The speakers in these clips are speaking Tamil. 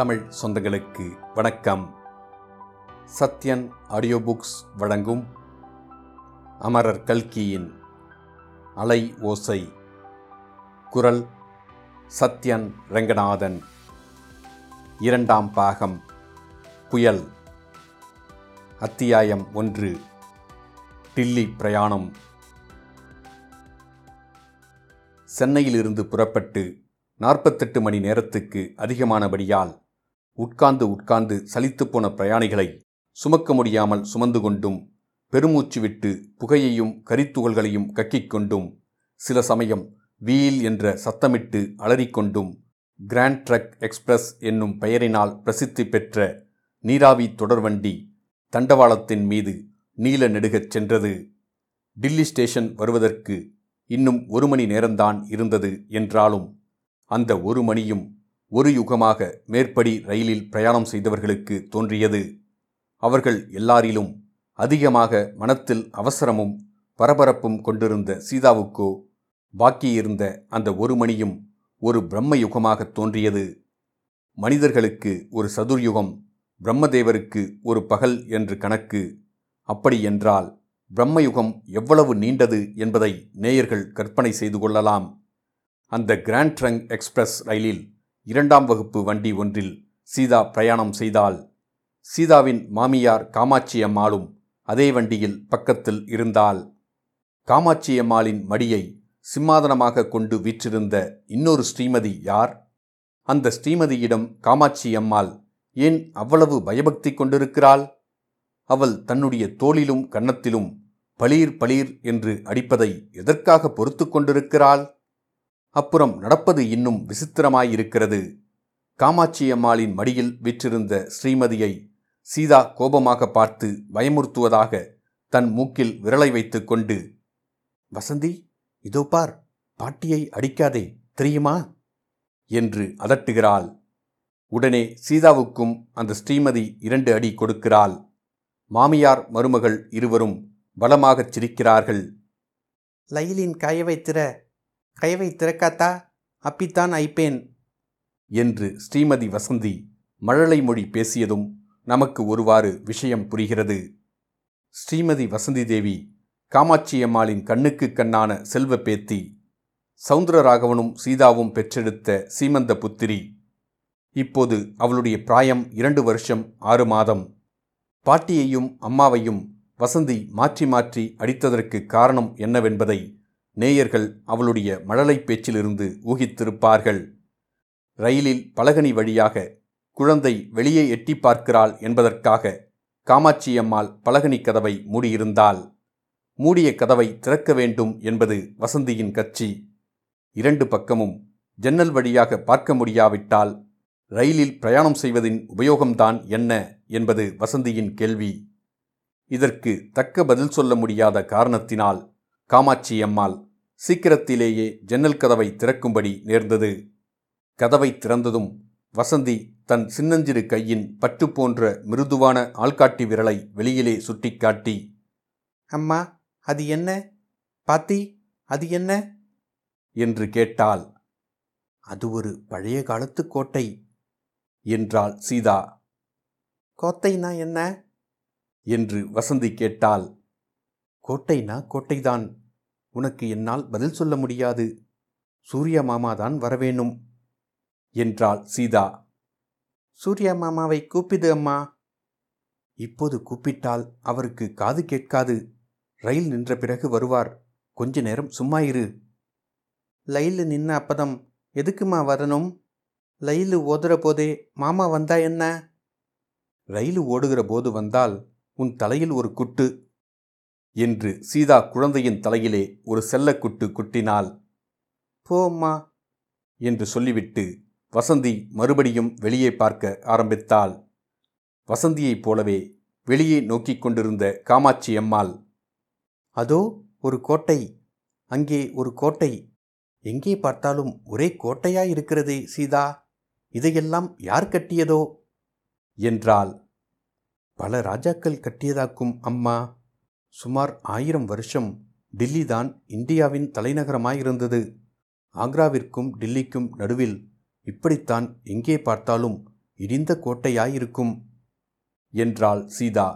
தமிழ் சொந்தங்களுக்கு வணக்கம். சத்யன் ஆடியோ புக்ஸ் வழங்கும் அமரர் கல்கியின் அலை ஓசை. குரல் சத்யன் ரங்கநாதன். 2ஆம் பாகம் புயல். அத்தியாயம் 1 டில்லி பிரயாணம். சென்னையிலிருந்து புறப்பட்டு 48 மணி நேரத்துக்கு அதிகமானபடியால் உட்கார்ந்து சலித்துப்போன பிரயாணிகளை சுமக்க முடியாமல் சுமந்து கொண்டும் பெருமூச்சு விட்டு புகையையும் கரித்துகள்களையும் கக்கிக் கொண்டும் சில சமயம் வீல் என்ற சத்தமிட்டு அலறிக்கொண்டும் கிராண்ட் ட்ரக் எக்ஸ்பிரஸ் என்னும் பெயரினால் பிரசித்தி பெற்ற நீராவி தொடர்வண்டி தண்டவாளத்தின் மீது நீல நெடுகச் சென்றது. டில்லி ஸ்டேஷன் வருவதற்கு இன்னும் 1 மணி நேரம்தான் இருந்தது. என்றாலும் அந்த 1 மணியும் ஒரு யுகமாக மேற்படி ரயிலில் பிரயாணம் செய்தவர்களுக்கு தோன்றியது. அவர்கள் எல்லாரிலும் அதிகமாக மனத்தில் அவசரமும் பரபரப்பும் கொண்டிருந்த சீதாவுக்கோ பாக்கியிருந்த அந்த 1 மணியும் ஒரு பிரம்ம யுகமாக தோன்றியது. மனிதர்களுக்கு ஒரு சதுர்யுகம், பிரம்மதேவருக்கு ஒரு பகல் என்று கணக்கு. அப்படியென்றால் பிரம்மயுகம் எவ்வளவு நீண்டது என்பதை நேயர்கள் கற்பனை செய்து கொள்ளலாம். அந்த கிராண்ட் ட்ரங்க் எக்ஸ்பிரஸ் ரயிலில் 2ஆம் வகுப்பு வண்டி ஒன்றில் சீதா பிரயாணம் செய்தாள். சீதாவின் மாமியார் காமாட்சி அம்மாளும் அதே வண்டியில் பக்கத்தில் இருந்தாள். காமாட்சி அம்மாளின் மடியை சிம்மாதனமாக கொண்டு வீற்றிருந்த இன்னொரு ஸ்ரீமதி யார்? அந்த ஸ்ரீமதியிடம் காமாட்சி அம்மாள் ஏன் அவ்வளவு பயபக்தி கொண்டிருக்கிறாள்? அவள் தன்னுடைய தோளிலும் கன்னத்திலும் பளீர் பளீர் என்று அடிப்பதை எதற்காக பொறுத்து கொண்டிருக்கிறாள்? அப்புறம் நடப்பது இன்னும் விசித்திரமாயிருக்கிறது. காமாட்சி அம்மாளின் மடியில் விற்றிருந்த ஸ்ரீமதியை சீதா கோபமாக பார்த்து பயமுறுத்துவதாக தன் மூக்கில் விரலை வைத்து கொண்டு, வசந்தி இதோ பார், பாட்டியை அடிக்காதே தெரியுமா என்று அதட்டுகிறாள். உடனே சீதாவுக்கும் அந்த ஸ்ரீமதி 2 அடி கொடுக்கிறாள். மாமியார் மருமகள் இருவரும் பலமாகச் சிரிக்கிறார்கள். லயிலின் கைவை திறக்காத்தா அப்பித்தான் ஐப்பேன் என்று ஸ்ரீமதி வசந்தி மழலை மொழி பேசியதும் நமக்கு ஒருவாறு விஷயம் புரிகிறது. ஸ்ரீமதி வசந்தி தேவி காமாட்சியம்மாளின் கண்ணுக்கு கண்ணான செல்வ பேத்தி, சௌந்தரராகவனும் சீதாவும் பெற்றெடுத்த சீமந்த புத்திரி. இப்போது அவளுடைய பிராயம் 2 வருஷம் 6 மாதம். பாட்டியையும் அம்மாவையும் வசந்தி மாற்றி அடித்ததற்கு காரணம் என்னவென்பதை நேயர்கள் அவளுடைய மழலை பேச்சிலிருந்து ஊகித்திருப்பார்கள். ரயிலில் பலகனி வழியாக குழந்தை வெளியே எட்டி பார்க்கிறாள் என்பதற்காக காமாட்சியம்மாள் பலகனி கதவை மூடியிருந்தாள். மூடிய கதவை திறக்க வேண்டும் என்பது வசந்தியின் கட்சி. 2 பக்கமும் ஜன்னல் வழியாக பார்க்க முடியாவிட்டால் ரயிலில் பிரயாணம் செய்வதின் உபயோகம்தான் என்ன என்பது வசந்தியின் கேள்வி. இதற்கு தக்க பதில் சொல்ல முடியாத காரணத்தினால் காமாட்சியம்மாள் சீக்கிரத்திலேயே ஜன்னல் கதவை திறக்கும்படி நேர்ந்தது. கதவை திறந்ததும் வசந்தி தன் சின்னஞ்சிறு கையின் பற்று போன்ற மிருதுவான ஆள்காட்டி விரலை வெளியிலே சுட்டிக்காட்டி, அம்மா அது என்ன, பாத்தி அது என்ன என்று கேட்டாள். அது ஒரு பழைய காலத்து கோட்டை என்றாள் சீதா. கோட்டைனா என்ன என்று வசந்தி கேட்டாள். கோட்டைனா கோட்டைதான், உனக்கு என்னால் பதில் சொல்ல முடியாது, சூர்யா மாமாதான் வரவேணும் என்றாள் சீதா. சூர்யா மாமாவை கூப்பிடு அம்மா. இப்போது கூப்பிட்டால் அவருக்கு காது கேட்காது, ரயில் நின்ற பிறகு வருவார், கொஞ்ச நேரம் சும்மா இரு. லயிலு நின்ன அப்பதம் எதுக்குமா வரணும்? லயிலு ஓதுற போதே மாமா வந்தா என்ன? ரயிலு ஓடுகிற போது வந்தால் உன் தலையில் ஒரு குட்டு என்று சீதா குழந்தையின் தலையிலே ஒரு செல்லக்குட்டு குட்டினாள். போம்மா என்று சொல்லிவிட்டு வசந்தி மறுபடியும் வெளியே பார்க்க ஆரம்பித்தாள். வசந்தியைப் போலவே வெளியே நோக்கிக் கொண்டிருந்த காமாட்சி அம்மாள், அதோ ஒரு கோட்டை, அங்கே ஒரு கோட்டை, எங்கே பார்த்தாலும் ஒரே கோட்டையாயிருக்கிறதே சீதா, இதையெல்லாம் யார் கட்டியதோ என்றாள். பல ராஜாக்கள் கட்டியதாக்கும் அம்மா. சுமார் 1000 வருஷம் டில்லி தான் இந்தியாவின் தலைநகரமாயிருந்தது. ஆக்ராவிற்கும் டில்லிக்கும் நடுவில் இப்படித்தான் எங்கே பார்த்தாலும் இடிந்த கோட்டையாயிருக்கும் என்றாள் சீதா.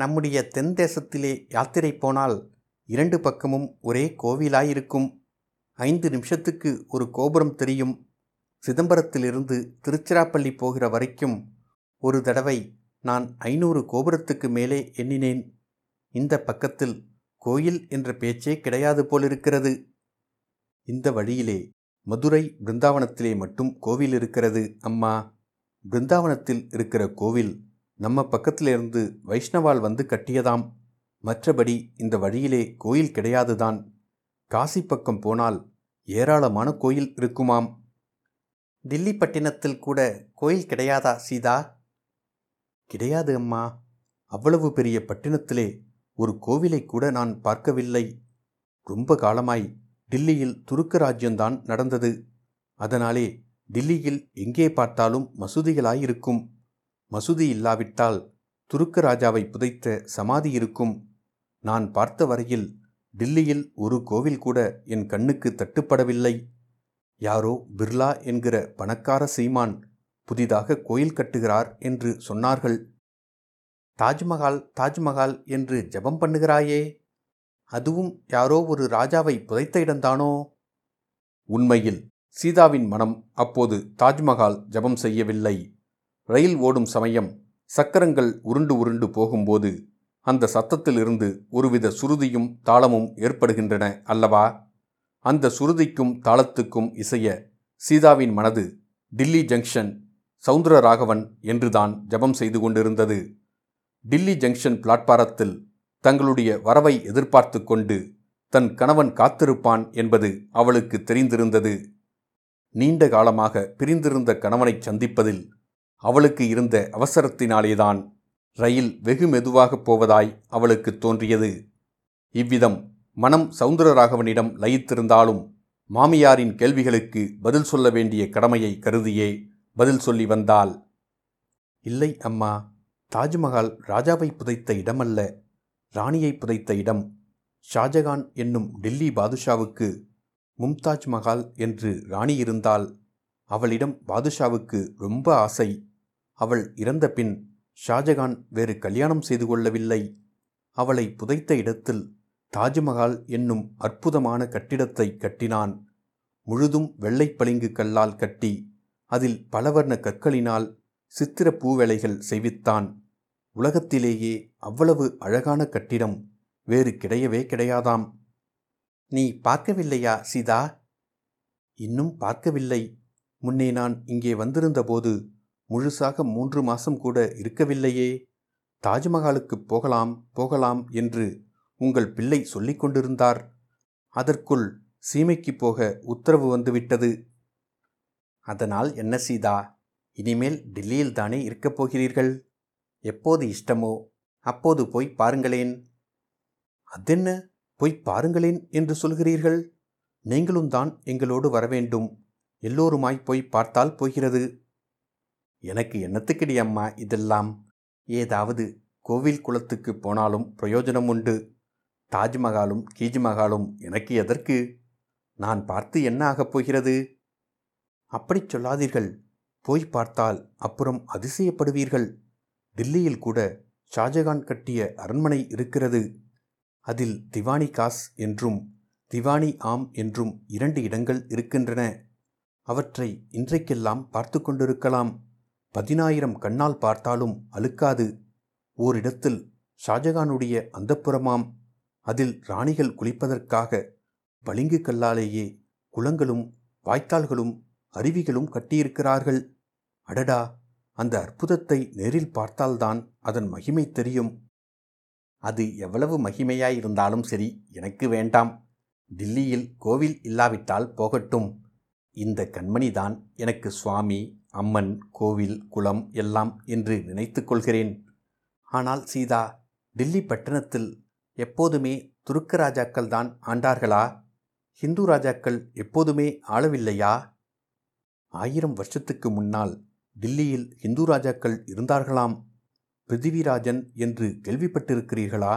நம்முடைய தென் தேசத்திலே யாத்திரை போனால் 2 பக்கமும் ஒரே கோவிலாயிருக்கும். 5 நிமிஷத்துக்கு ஒரு கோபுரம் தெரியும். சிதம்பரத்திலிருந்து திருச்சிராப்பள்ளி போகிற வரைக்கும் ஒரு தடவை நான் 500 கோபுரத்துக்கு மேலே எண்ணினேன். இந்த பக்கத்தில் கோயில் என்ற பேச்சே கிடையாது போலிருக்கிறது. இந்த வழியிலே மதுரை பிருந்தாவனத்திலே மட்டும் கோவில் இருக்கிறது அம்மா. பிருந்தாவனத்தில் இருக்கிற கோவில் நம்ம பக்கத்திலிருந்து வைஷ்ணவால் வந்து கட்டியதாம். மற்றபடி இந்த வழியிலே கோயில் கிடையாதுதான். காசி பக்கம் போனால் ஏராளமான கோயில் இருக்குமாம். டில்லி பட்டினத்தில் கூட கோயில் கிடையாதா சீதா? கிடையாது அம்மா. அவ்வளவு பெரிய பட்டினத்திலே ஒரு கோவிலை கூட நான் பார்க்கவில்லை. ரொம்ப காலமாய் டில்லியில் துருக்க ராஜ்யம்தான் நடந்தது. அதனாலே டில்லியில் எங்கே பார்த்தாலும் மசூதிகளாயிருக்கும். மசூதி இல்லாவிட்டால் துருக்க ராஜாவை புதைத்த சமாதி இருக்கும். நான் பார்த்த வரையில் டில்லியில் ஒரு கோவில் கூட என் கண்ணுக்கு தட்டுப்படவில்லை. யாரோ பிர்லா என்கிற பணக்கார சீமான் புதிதாக கோயில் கட்டுகிறார் என்று சொன்னார்கள். தாஜ்மஹால் தாஜ்மஹால் என்று ஜபம் பண்ணுகிறாயே, அதுவும் யாரோ ஒரு ராஜாவை புதைத்த இடம்தானோ? உண்மையில் சீதாவின் மனம் அப்போது தாஜ்மஹால் ஜபம் செய்யவில்லை. ரயில் ஓடும் சமயம் சக்கரங்கள் உருண்டு உருண்டு போகும்போது அந்த சத்தத்திலிருந்து ஒருவித சுருதியும் தாளமும் ஏற்படுகின்றன அல்லவா? அந்த சுருதிக்கும் தாளத்துக்கும் இசைய சீதாவின் மனது டில்லி ஜங்ஷன் சௌந்தரராகவன் என்றுதான் ஜபம் செய்து கொண்டிருந்தது. டில்லி ஜங்ஷன் பிளாட்பாரத்தில் தங்களுடைய வரவை எதிர்பார்த்து கொண்டு தன் கணவன் காத்திருப்பான் என்பது அவளுக்கு தெரிந்திருந்தது. நீண்ட காலமாக பிரிந்திருந்த கணவனை சந்திப்பதில் அவளுக்கு இருந்த அவசரத்தினாலேதான் ரயில் வெகு மெதுவாக போவதாய் அவளுக்கு தோன்றியது. இவ்விதம் மனம் சௌந்தரராகவனிடம் லயித்திருந்தாலும் மாமியாரின் கேள்விகளுக்கு பதில் சொல்ல வேண்டிய கடமையை கருதியே பதில் சொல்லி வந்தாள். இல்லை அம்மா, தாஜ்மஹால் ராஜாவை புதைத்த இடமல்ல, ராணியை புதைத்த இடம். ஷாஜகான் என்னும் டில்லி பாதுஷாவுக்கு மும்தாஜ் மஹால் என்று ராணி இருந்தாள். அவளிடம் பாதுஷாவுக்கு ரொம்ப ஆசை. அவள் இறந்த பின் ஷாஜகான் வேறு கல்யாணம் செய்து கொள்ளவில்லை. அவளை புதைத்த இடத்தில் தாஜ்மஹால் என்னும் அற்புதமான கட்டிடத்தை கட்டினான். முழுதும் வெள்ளை பளிங்கு கல்லால் கட்டி அதில் பலவர்ண கற்களினால் சித்திர பூவேலைகள் செய்வித்தான். உலகத்திலேயே அவ்வளவு அழகான கட்டிடம் வேறு கிடையவே கிடையாதாம். நீ பார்க்கவில்லையா சீதா? இன்னும் பார்க்கவில்லை. முன்னே நான் இங்கே வந்திருந்தபோது முழுசாக 3 மாதம் கூட இருக்கவில்லையே. தாஜ்மஹாலுக்கு போகலாம் போகலாம் என்று உங்கள் பிள்ளை சொல்லிக் கொண்டிருந்தார். அதற்குள் சீமைக்கு போக உத்தரவு வந்துவிட்டது. அதனால் என்ன சீதா, இனிமேல் டில்லியில்தானே இருக்கப் போகிறீர்கள்? எப்போது இஷ்டமோ அப்போது போய் பாருங்களேன். அதென்ன போய் பாருங்களேன் என்று சொல்கிறீர்கள்? நீங்களும் தான் எங்களோடு வரவேண்டும். எல்லோருமாய் போய் பார்த்தால் போகிறது. எனக்கு என்னத்துக்கிடி அம்மா இதெல்லாம். ஏதாவது கோவில் குளத்துக்கு போனாலும் பிரயோஜனம் உண்டு. தாஜ்மஹாலும் கீஜ்மஹாலும் எனக்கு எதற்கு? நான் பார்த்து என்ன ஆகப் போகிறது? அப்படி சொல்லாதீர்கள். போய் பார்த்தால் அப்புறம் அதிசயப்படுவீர்கள். டில்லியில் கூட ஷாஜகான் கட்டிய அரண்மனை இருக்கிறது. அதில் திவானி காஸ் என்றும் திவானி ஆம் என்றும் 2 இடங்கள் இருக்கின்றன. அவற்றை இன்றைக்கெல்லாம் பார்த்து கொண்டிருக்கலாம். 10,000 கண்ணால் பார்த்தாலும் அழுக்காது. ஓரிடத்தில் ஷாஜகானுடைய அந்தப்புறமாம். அதில் ராணிகள் குளிப்பதற்காக பளிங்கு கல்லாலேயே குளங்களும் வாய்க்கால்களும் அருவிகளும் கட்டியிருக்கிறார்கள். அடடா, அந்த அற்புதத்தை நேரில் பார்த்தால்தான் அதன் மகிமை தெரியும். அது எவ்வளவு மகிமையாயிருந்தாலும் சரி, எனக்கு வேண்டாம். டில்லியில் கோவில் இல்லாவிட்டால் போகட்டும். இந்த கண்மணிதான் எனக்கு சுவாமி, அம்மன், கோவில், குளம் எல்லாம் என்று நினைத்து கொள்கிறேன். ஆனால் சீதா, டில்லி பட்டணத்தில் எப்போதுமே துருக்க ராஜாக்கள் தான் ஆண்டார்களா? ஹிந்து ராஜாக்கள் எப்போதுமே ஆளவில்லையா? 1000 வருஷத்துக்கு முன்னால் டில்லியில் ஹிந்து ராஜாக்கள் இருந்தார்களாம். பிருத்திவிராஜன் என்று கேள்விப்பட்டிருக்கிறீர்களா?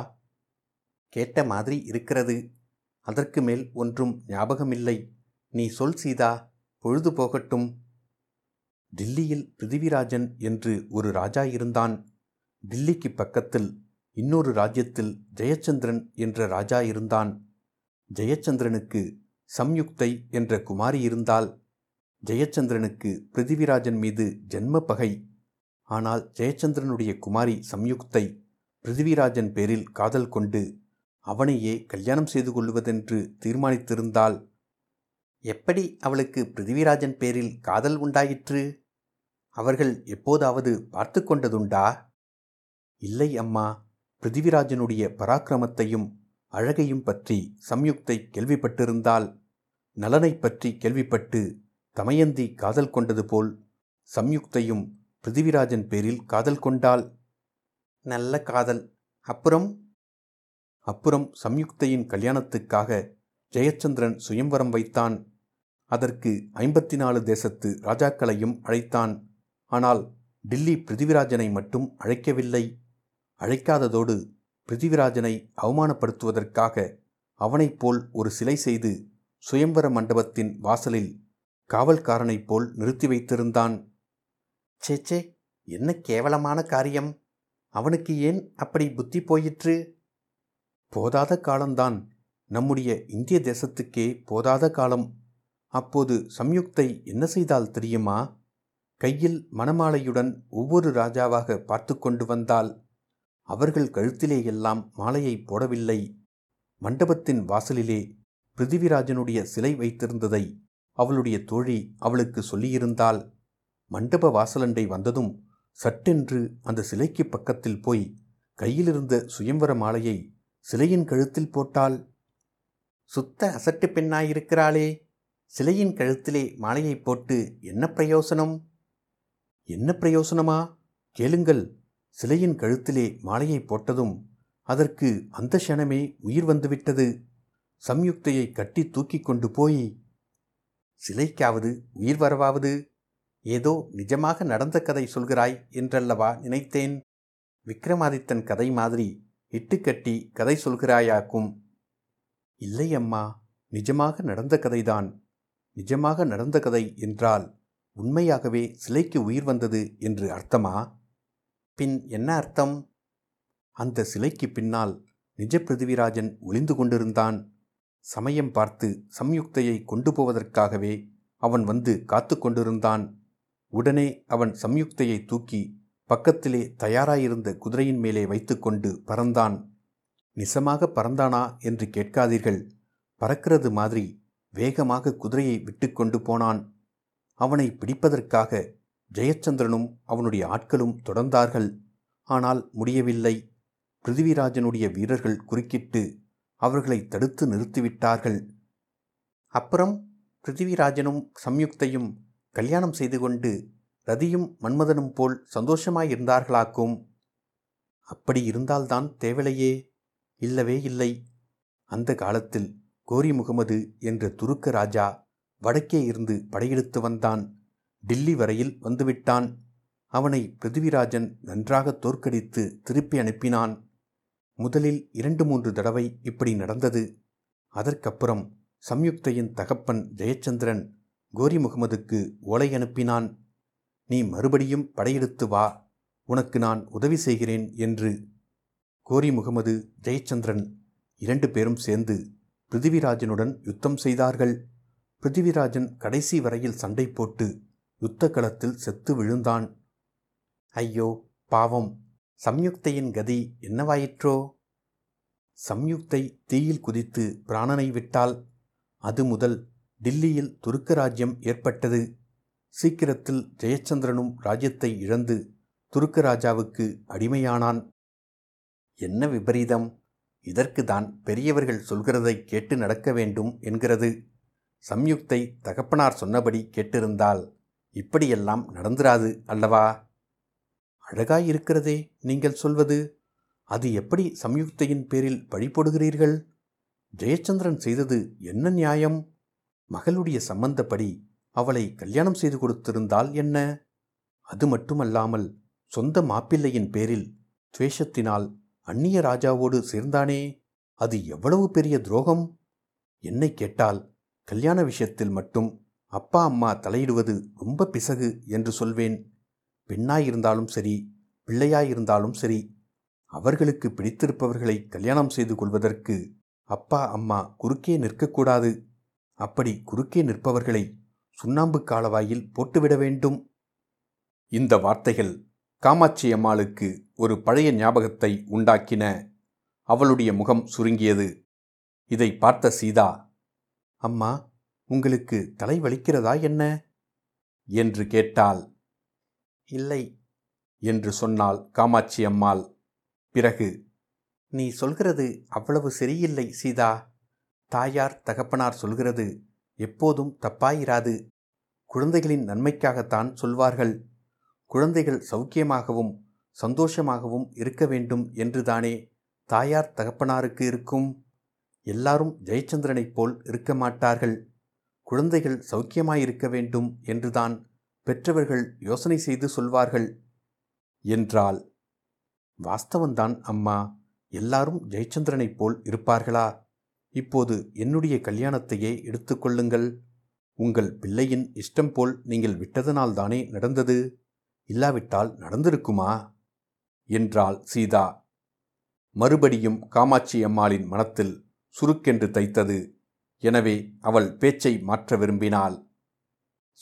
கேட்ட மாதிரி இருக்கிறது. அதற்கு மேல் ஒன்றும் ஞாபகமில்லை. நீ சொல் சீதா, பொழுது போகட்டும். டில்லியில் பிருத்திவிராஜன் என்று ஒரு ராஜா இருந்தான். டில்லிக்கு பக்கத்தில் இன்னொரு ராஜ்யத்தில் ஜெயச்சந்திரன் என்ற ராஜா இருந்தான். ஜெயச்சந்திரனுக்கு சம்யுக்தை என்ற குமாரி இருந்தால் ஜெயச்சந்திரனுக்கு பிருத்திவிராஜன் மீது ஜென்ம பகை. ஆனால் ஜெயச்சந்திரனுடைய குமாரி சம்யுக்தை பிருத்திவிராஜன் பேரில் காதல் கொண்டு அவனையே கல்யாணம் செய்து கொள்வதென்று தீர்மானித்திருந்தாள். எப்படி அவளுக்கு பிருத்திவிராஜன் பேரில் காதல் உண்டாயிற்று? அவர்கள் எப்போதாவது பார்த்து கொண்டதுண்டா? இல்லை அம்மா, பிருத்திவிராஜனுடைய பராக்கிரமத்தையும் அழகையும் பற்றி சம்யுக்தை கேள்விப்பட்டிருந்தாள். நலனை பற்றி கேள்விப்பட்டு தமயந்தி காதல் கொண்டது போல் சம்யுக்தையும் பிருத்திவிராஜன் பேரில் காதல் கொண்டாள். நல்ல காதல். அப்புறம் சம்யுக்தையின் கல்யாணத்துக்காக ஜெயச்சந்திரன் சுயம்வரம் வைத்தான். அதற்கு 54 தேசத்து ராஜாக்களையும் அழைத்தான். ஆனால் டில்லி பிருத்திவிராஜனை மட்டும் அழைக்கவில்லை. அழைக்காததோடு பிருத்திவிராஜனை அவமானப்படுத்துவதற்காக அவனைப் போல் ஒரு சிலை செய்து சுயம்வர மண்டபத்தின் வாசலில் காவல்காரனைப் போல் நிறுத்தி வைத்திருந்தான். சேச்சே, என்ன கேவலமான காரியம்! அவனுக்கு ஏன் அப்படி புத்தி போயிற்று? போதாத காலம்தான், நம்முடைய இந்திய தேசத்துக்கே போதாத காலம். அப்போது சம்யுக்தை என்ன செய்தால் தெரியுமா? கையில் மணமாலையுடன் ஒவ்வொரு ராஜாவாக பார்த்து கொண்டு வந்தால் அவர்கள் கழுத்திலேயெல்லாம் மாலையை போடவில்லை. மண்டபத்தின் வாசலிலே பிருத்திவிராஜனுடைய சிலை வைத்திருந்ததை அவளுடைய தோழி அவளுக்கு சொல்லியிருந்தாள். மண்டப வாசலண்டை வந்ததும் சட்டென்று அந்த சிலைக்கு பக்கத்தில் போய் கையிலிருந்த சுயம்வர மாலையை சிலையின் கழுத்தில் போட்டாள். சுத்த அசட்டு பெண்ணாயிருக்கிறாளே, சிலையின் கழுத்திலே மாலையை போட்டு என்ன பிரயோசனம்? என்ன பிரயோசனமா? கேளுங்கள். சிலையின் கழுத்திலே மாலையை போட்டதும் அதற்கு அந்த க்ஷணமே உயிர் வந்துவிட்டது. சம்யுக்தையை கட்டி தூக்கி கொண்டு போய் சிலைக்காவது உயிர் வரவாவது. ஏதோ நிஜமாக நடந்த கதை சொல்கிறாய் என்றல்லவா நினைத்தேன். விக்ரமாதித்தன் கதை மாதிரி இட்டுக்கட்டி கதை சொல்கிறாயாக்கும். இல்லை அம்மா, நிஜமாக நடந்த கதைதான். நிஜமாக நடந்த கதை என்றால் உண்மையாகவே சிலைக்கு உயிர் வந்தது என்று அர்த்தமா? பின் என்ன அர்த்தம்? அந்த சிலைக்கு பின்னால் நிஜ பிருத்திவிராஜன் ஒளிந்து கொண்டிருந்தான். சமயம் பார்த்து சம்யுக்தையை கொண்டு போவதற்காகவே அவன் வந்து காத்து கொண்டிருந்தான். உடனே அவன் சம்யுக்தையை தூக்கி பக்கத்திலே தயாராயிருந்த குதிரையின் மேலே வைத்துக்கொண்டு பறந்தான். நிசமாக பறந்தானா என்று கேட்காதீர்கள். பறக்கிறது மாதிரி வேகமாக குதிரையை விட்டு கொண்டு போனான். அவனை பிடிப்பதற்காக ஜெயச்சந்திரனும் அவனுடைய ஆட்களும் தொடர்ந்தார்கள். ஆனால் முடியவில்லை. பிருத்திவிராஜனுடைய வீரர்கள் குறுக்கிட்டு அவர்களை தடுத்து நிறுத்திவிட்டார்கள். அப்புறம் பிருத்திவிராஜனும் சம்யுக்தையும் கல்யாணம் செய்து கொண்டு ரதியும் மன்மதனும் போல் சந்தோஷமாயிருந்தார்களாக்கும். அப்படி இருந்தால்தான் தேவலையே. இல்லவே இல்லை. அந்த காலத்தில் கோரி முகமது என்ற துருக்க ராஜா வடக்கே இருந்து படையெடுத்து வந்தான். டில்லி வரையில் வந்துவிட்டான். அவனை பிருத்திவிராஜன் நன்றாக தோற்கடித்து திருப்பி அனுப்பினான். முதலில் 2-3 தடவை இப்படி நடந்தது. அதற்கப்புறம் சம்யுக்தையின் தகப்பன் ஜெயச்சந்திரன் கோரி முகமதுக்கு ஓலை அனுப்பினான். நீ மறுபடியும் படையெடுத்து வா, உனக்கு நான் உதவி செய்கிறேன் என்று. கோரி முகமது, ஜெயச்சந்திரன் 2 பேரும் சேர்ந்து பிருத்திவிராஜனுடன் யுத்தம் செய்தார்கள். பிருத்திவிராஜன் கடைசி வரையில் சண்டை போட்டு யுத்த களத்தில் செத்து விழுந்தான். ஐயோ பாவம், சம்யுக்தையின் கதி என்னவாயிற்றோ? சம்யுக்தை தீயில் குதித்து பிராணனை விட்டாள். அது முதல் டில்லியில் துருக்க ராஜ்யம் ஏற்பட்டது. சீக்கிரத்தில் ஜெயச்சந்திரனும் ராஜ்யத்தை இழந்து துருக்க ராஜாவுக்கு அடிமையானான். என்ன விபரீதம்! இதற்கு தான் பெரியவர்கள் சொல்கிறதை கேட்டு நடக்க வேண்டும் என்கிறது. சம்யுக்தை தகப்பனார் சொன்னபடி கேட்டிருந்தால் இப்படியெல்லாம் நடந்துராது அல்லவா? அழகாயிருக்கிறதே நீங்கள் சொல்வது. அது எப்படி சம்யுக்தையின் பேரில் பழிபோடுகிறீர்கள்? ஜெயச்சந்திரன் செய்தது என்ன நியாயம்? மகளுடைய சம்பந்தப்படி அவளை கல்யாணம் செய்து கொடுத்திருந்தால் என்ன? அது மட்டுமல்லாமல் சொந்த மாப்பிள்ளையின் பேரில் துவேஷத்தினால் அந்நிய ராஜாவோடு சேர்ந்தானே, அது எவ்வளவு பெரிய துரோகம்! என்னை கேட்டால் கல்யாண விஷயத்தில் மட்டும் அப்பா அம்மா தலையிடுவது ரொம்ப பிசகு என்று சொல்வேன். பெண்ணாயிருந்தாலும் சரி, பிள்ளையாயிருந்தாலும் சரி, அவர்களுக்கு பிடித்திருப்பவர்களை கல்யாணம் செய்து கொள்வதற்கு அப்பா அம்மா குறுக்கே நிற்கக்கூடாது. அப்படி குறுக்கே நிற்பவர்களை சுண்ணாம்பு காலவாயில் போட்டுவிட வேண்டும். இந்த வார்த்தைகள் காமாட்சி அம்மாளுக்கு ஒரு பழைய ஞாபகத்தை உண்டாக்கின. அவளுடைய முகம் சுருங்கியது. இதை பார்த்த சீதா, அம்மா உங்களுக்கு தலை வலிக்கிறதா என்ன என்று கேட்டாள். இல்லை என்று சொன்னாள் காமாட்சி அம்மாள். பிறகு, நீ சொல்கிறது அவ்வளவு சரியில்லை சீதா. தாயார் தகப்பனார் சொல்கிறது எப்போதும் தப்பாயிராது. குழந்தைகளின் நன்மைக்காகத்தான் சொல்வார்கள். குழந்தைகள் சௌக்கியமாகவும் சந்தோஷமாகவும் இருக்க வேண்டும் என்றுதானே தாயார் தகப்பனாருக்கு இருக்கும். எல்லாரும் ஜெயச்சந்திரனைப் போல் இருக்க மாட்டார்கள். குழந்தைகள் சௌக்கியமாயிருக்க வேண்டும் என்றுதான் பெற்றவர்கள் யோசனை செய்து சொல்வார்கள் என்றாள். வாஸ்தவந்தான் அம்மா, எல்லாரும் ஜெயச்சந்திரனைப் போல் இருப்பார்களா? இப்போது என்னுடைய கல்யாணத்தையே எடுத்துக்கொள்ளுங்கள். உங்கள் பிள்ளையின் இஷ்டம் போல் நீங்கள் விட்டதனால்தானே நடந்தது. இல்லாவிட்டால் நடந்திருக்குமா என்றாள் சீதா. மறுபடியும் காமாட்சி அம்மாளின் மனத்தில் சுருக்கென்று தைத்தது. எனவே அவள் பேச்சை மாற்ற விரும்பினாள்.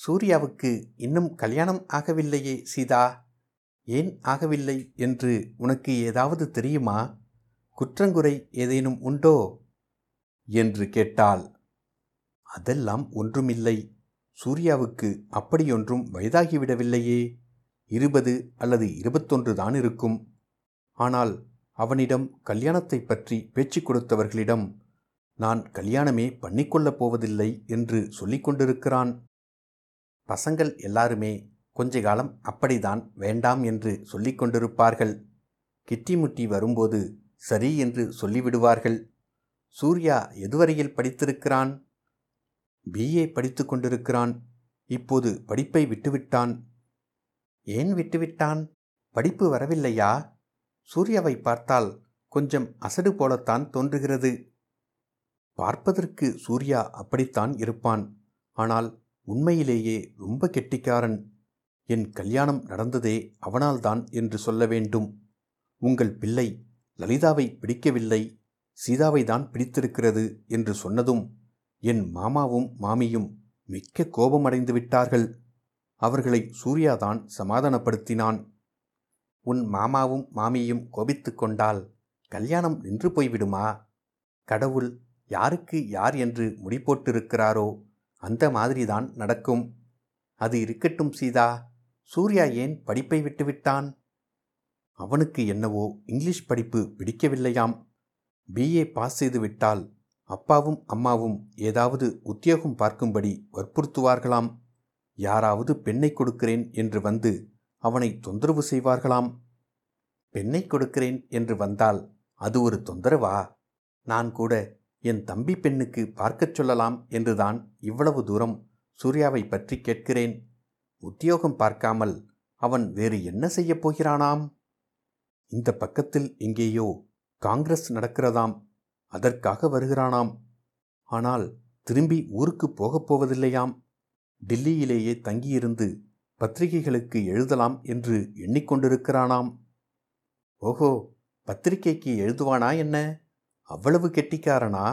சூர்யாவுக்கு இன்னும் கல்யாணம் ஆகவில்லையே சீதா, ஏன் ஆகவில்லை என்று உனக்கு ஏதாவது தெரியுமா? குற்றங்குறை ஏதேனும் உண்டோ என்று கேட்டாள். அதெல்லாம் ஒன்றுமில்லை. சூர்யாவுக்கு அப்படியொன்றும் வயதாகிவிடவில்லையே. 20 அல்லது 21 தான் இருக்கும். ஆனால் அவனிடம் கல்யாணத்தை பற்றி பேச்சு கொடுத்தவர்களிடம் நான் கல்யாணமே பண்ணிக்கொள்ளப் போவதில்லை என்று சொல்லிக் கொண்டிருக்கிறான். பசங்கள் எல்லாருமே கொஞ்ச காலம் அப்படிதான் வேண்டாம் என்று சொல்லிக் கொண்டிருப்பார்கள். கிட்டிமுட்டி வரும்போது சரி என்று சொல்லிவிடுவார்கள். சூர்யா எதுவரையில் படித்திருக்கிறான்? BA படித்து கொண்டிருக்கிறான். இப்போது படிப்பை விட்டுவிட்டான். ஏன் விட்டுவிட்டான்? படிப்பு வரவில்லையா? சூர்யாவை பார்த்தால் கொஞ்சம் அசடு போலத்தான் தோன்றுகிறது. பார்ப்பதற்கு சூர்யா அப்படித்தான் இருப்பான். ஆனால் உண்மையிலேயே ரொம்ப கெட்டிக்காரன். என் கல்யாணம் நடந்ததே அவனால்தான் என்று சொல்ல வேண்டும். உங்கள் பிள்ளை லலிதாவை பிடிக்கவில்லை, சீதாவை தான் பிடித்திருக்கிறது என்று சொன்னதும் என் மாமாவும் மாமியும் மிக்க கோபமடைந்து விட்டார்கள். அவர்களை சூர்யாதான் சமாதானப்படுத்தினான். உன் மாமாவும் மாமியும் கோபித்து கொண்டால் கல்யாணம் நின்று போய்விடுமா? கடவுள் யாருக்கு யார் என்று முடிபோட்டிருக்கிறாரோ அந்த மாதிரிதான் நடக்கும். அது இருக்கட்டும் சீதா, சூர்யா ஏன் படிப்பை விட்டுவிட்டான்? அவனுக்கு என்னவோ இங்கிலீஷ் படிப்பு பிடிக்கவில்லையாம். BA பாஸ் செய்துவிட்டால் அப்பாவும் அம்மாவும் ஏதாவது உத்தியோகம் பார்க்கும்படி வற்புறுத்துவார்களாம். யாராவது பெண்ணை கொடுக்கிறேன் என்று வந்து அவனை தொந்தரவு செய்வார்களாம். பெண்ணை கொடுக்கிறேன் என்று வந்தால் அது ஒரு தொந்தரவா? நான் கூட என் தம்பி பெண்ணுக்கு பார்க்கச் சொல்லலாம் என்றுதான் இவ்வளவு தூரம் சூர்யாவை பற்றி கேட்கிறேன். உத்தியோகம் பார்க்காமல் அவன் வேறு என்ன செய்யப் போகிறானாம்? இந்த பக்கத்தில் எங்கேயோ காங்கிரஸ் நடக்கிறதாம். அதற்காக வருகிறானாம். ஆனால் திரும்பி ஊருக்கு போகப் போவதில்லையாம். டில்லியிலேயே தங்கியிருந்து பத்திரிகைகளுக்கு எழுதலாம் என்று எண்ணிக்கொண்டிருக்கிறானாம். ஓஹோ, பத்திரிகைக்கு எழுதுவானா என்ன? அவ்வளவு கெட்டிக்காரனா?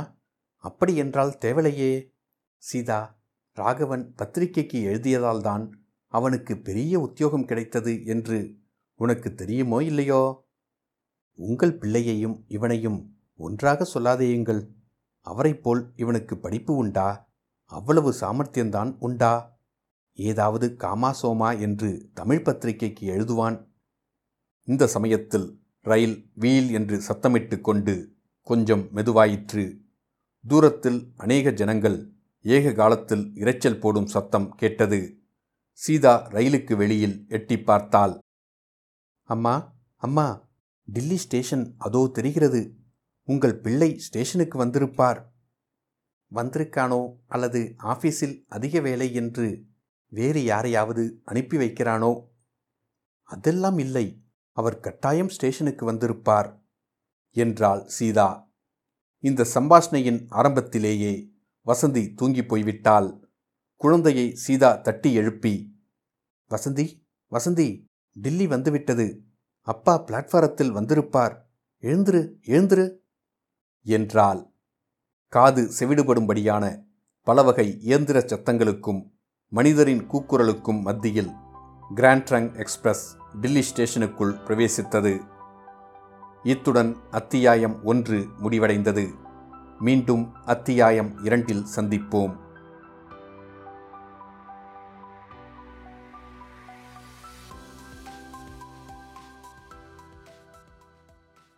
அப்படியென்றால் தேவலையே சீதா. ராகவன் பத்திரிகைக்கு எழுதியதால்தான் அவனுக்கு பெரிய உத்தியோகம் கிடைத்தது என்று உனக்கு தெரியுமோ இல்லையோ? உங்கள் பிள்ளையையும் இவனையும் ஒன்றாக சொல்லாதேயுங்கள். அவரைப்போல் இவனுக்கு படிப்பு உண்டா? அவ்வளவு சாமர்த்தியந்தான் உண்டா? ஏதாவது காமாசோமா என்று தமிழ் பத்திரிகைக்கு எழுதுவான். இந்த சமயத்தில் ரயில் வீல் என்று சத்தமிட்டு கொண்டு கொஞ்சம் மெதுவாயிற்று. தூரத்தில் அநேக ஜனங்கள் ஏக காலத்தில் இரைச்சல் போடும் சத்தம் கேட்டது. சீதா ரயிலுக்கு வெளியில் எட்டி பார்த்தாள். அம்மா, அம்மா, டில்லி ஸ்டேஷன் அதோ தெரிகிறது. உங்கள் பிள்ளை ஸ்டேஷனுக்கு வந்திருப்பார். வந்திருக்கானோ அல்லது ஆஃபீஸில் அதிக வேலை என்று வேறு யாரையாவது அனுப்பி வைக்கிறானோ? அதெல்லாம் இல்லை, அவர் கட்டாயம் ஸ்டேஷனுக்கு வந்திருப்பார் என்றாள் சீதா. இந்த சம்பாஷணையின் ஆரம்பத்திலேயே வசந்தி தூங்கி போய்விட்டாள். குழந்தையை சீதா தட்டி எழுப்பி, வசந்தி, வசந்தி, டில்லி வந்துவிட்டது, அப்பா பிளாட்ஃபாரத்தில் வந்திருப்பார், எழுந்திரு எழுந்திரு என்றாள். காது செவிடுபடும்படியான பலவகை இயந்திர சத்தங்களுக்கும் மனிதரின் கூக்குரலுக்கும் மத்தியில் கிராண்ட் ட்ரங்க் எக்ஸ்பிரஸ் டில்லி ஸ்டேஷனுக்குள் பிரவேசித்தது. இத்துடன் அத்தியாயம் 1 முடிவடைந்தது. மீண்டும் அத்தியாயம் 2 சந்திப்போம்.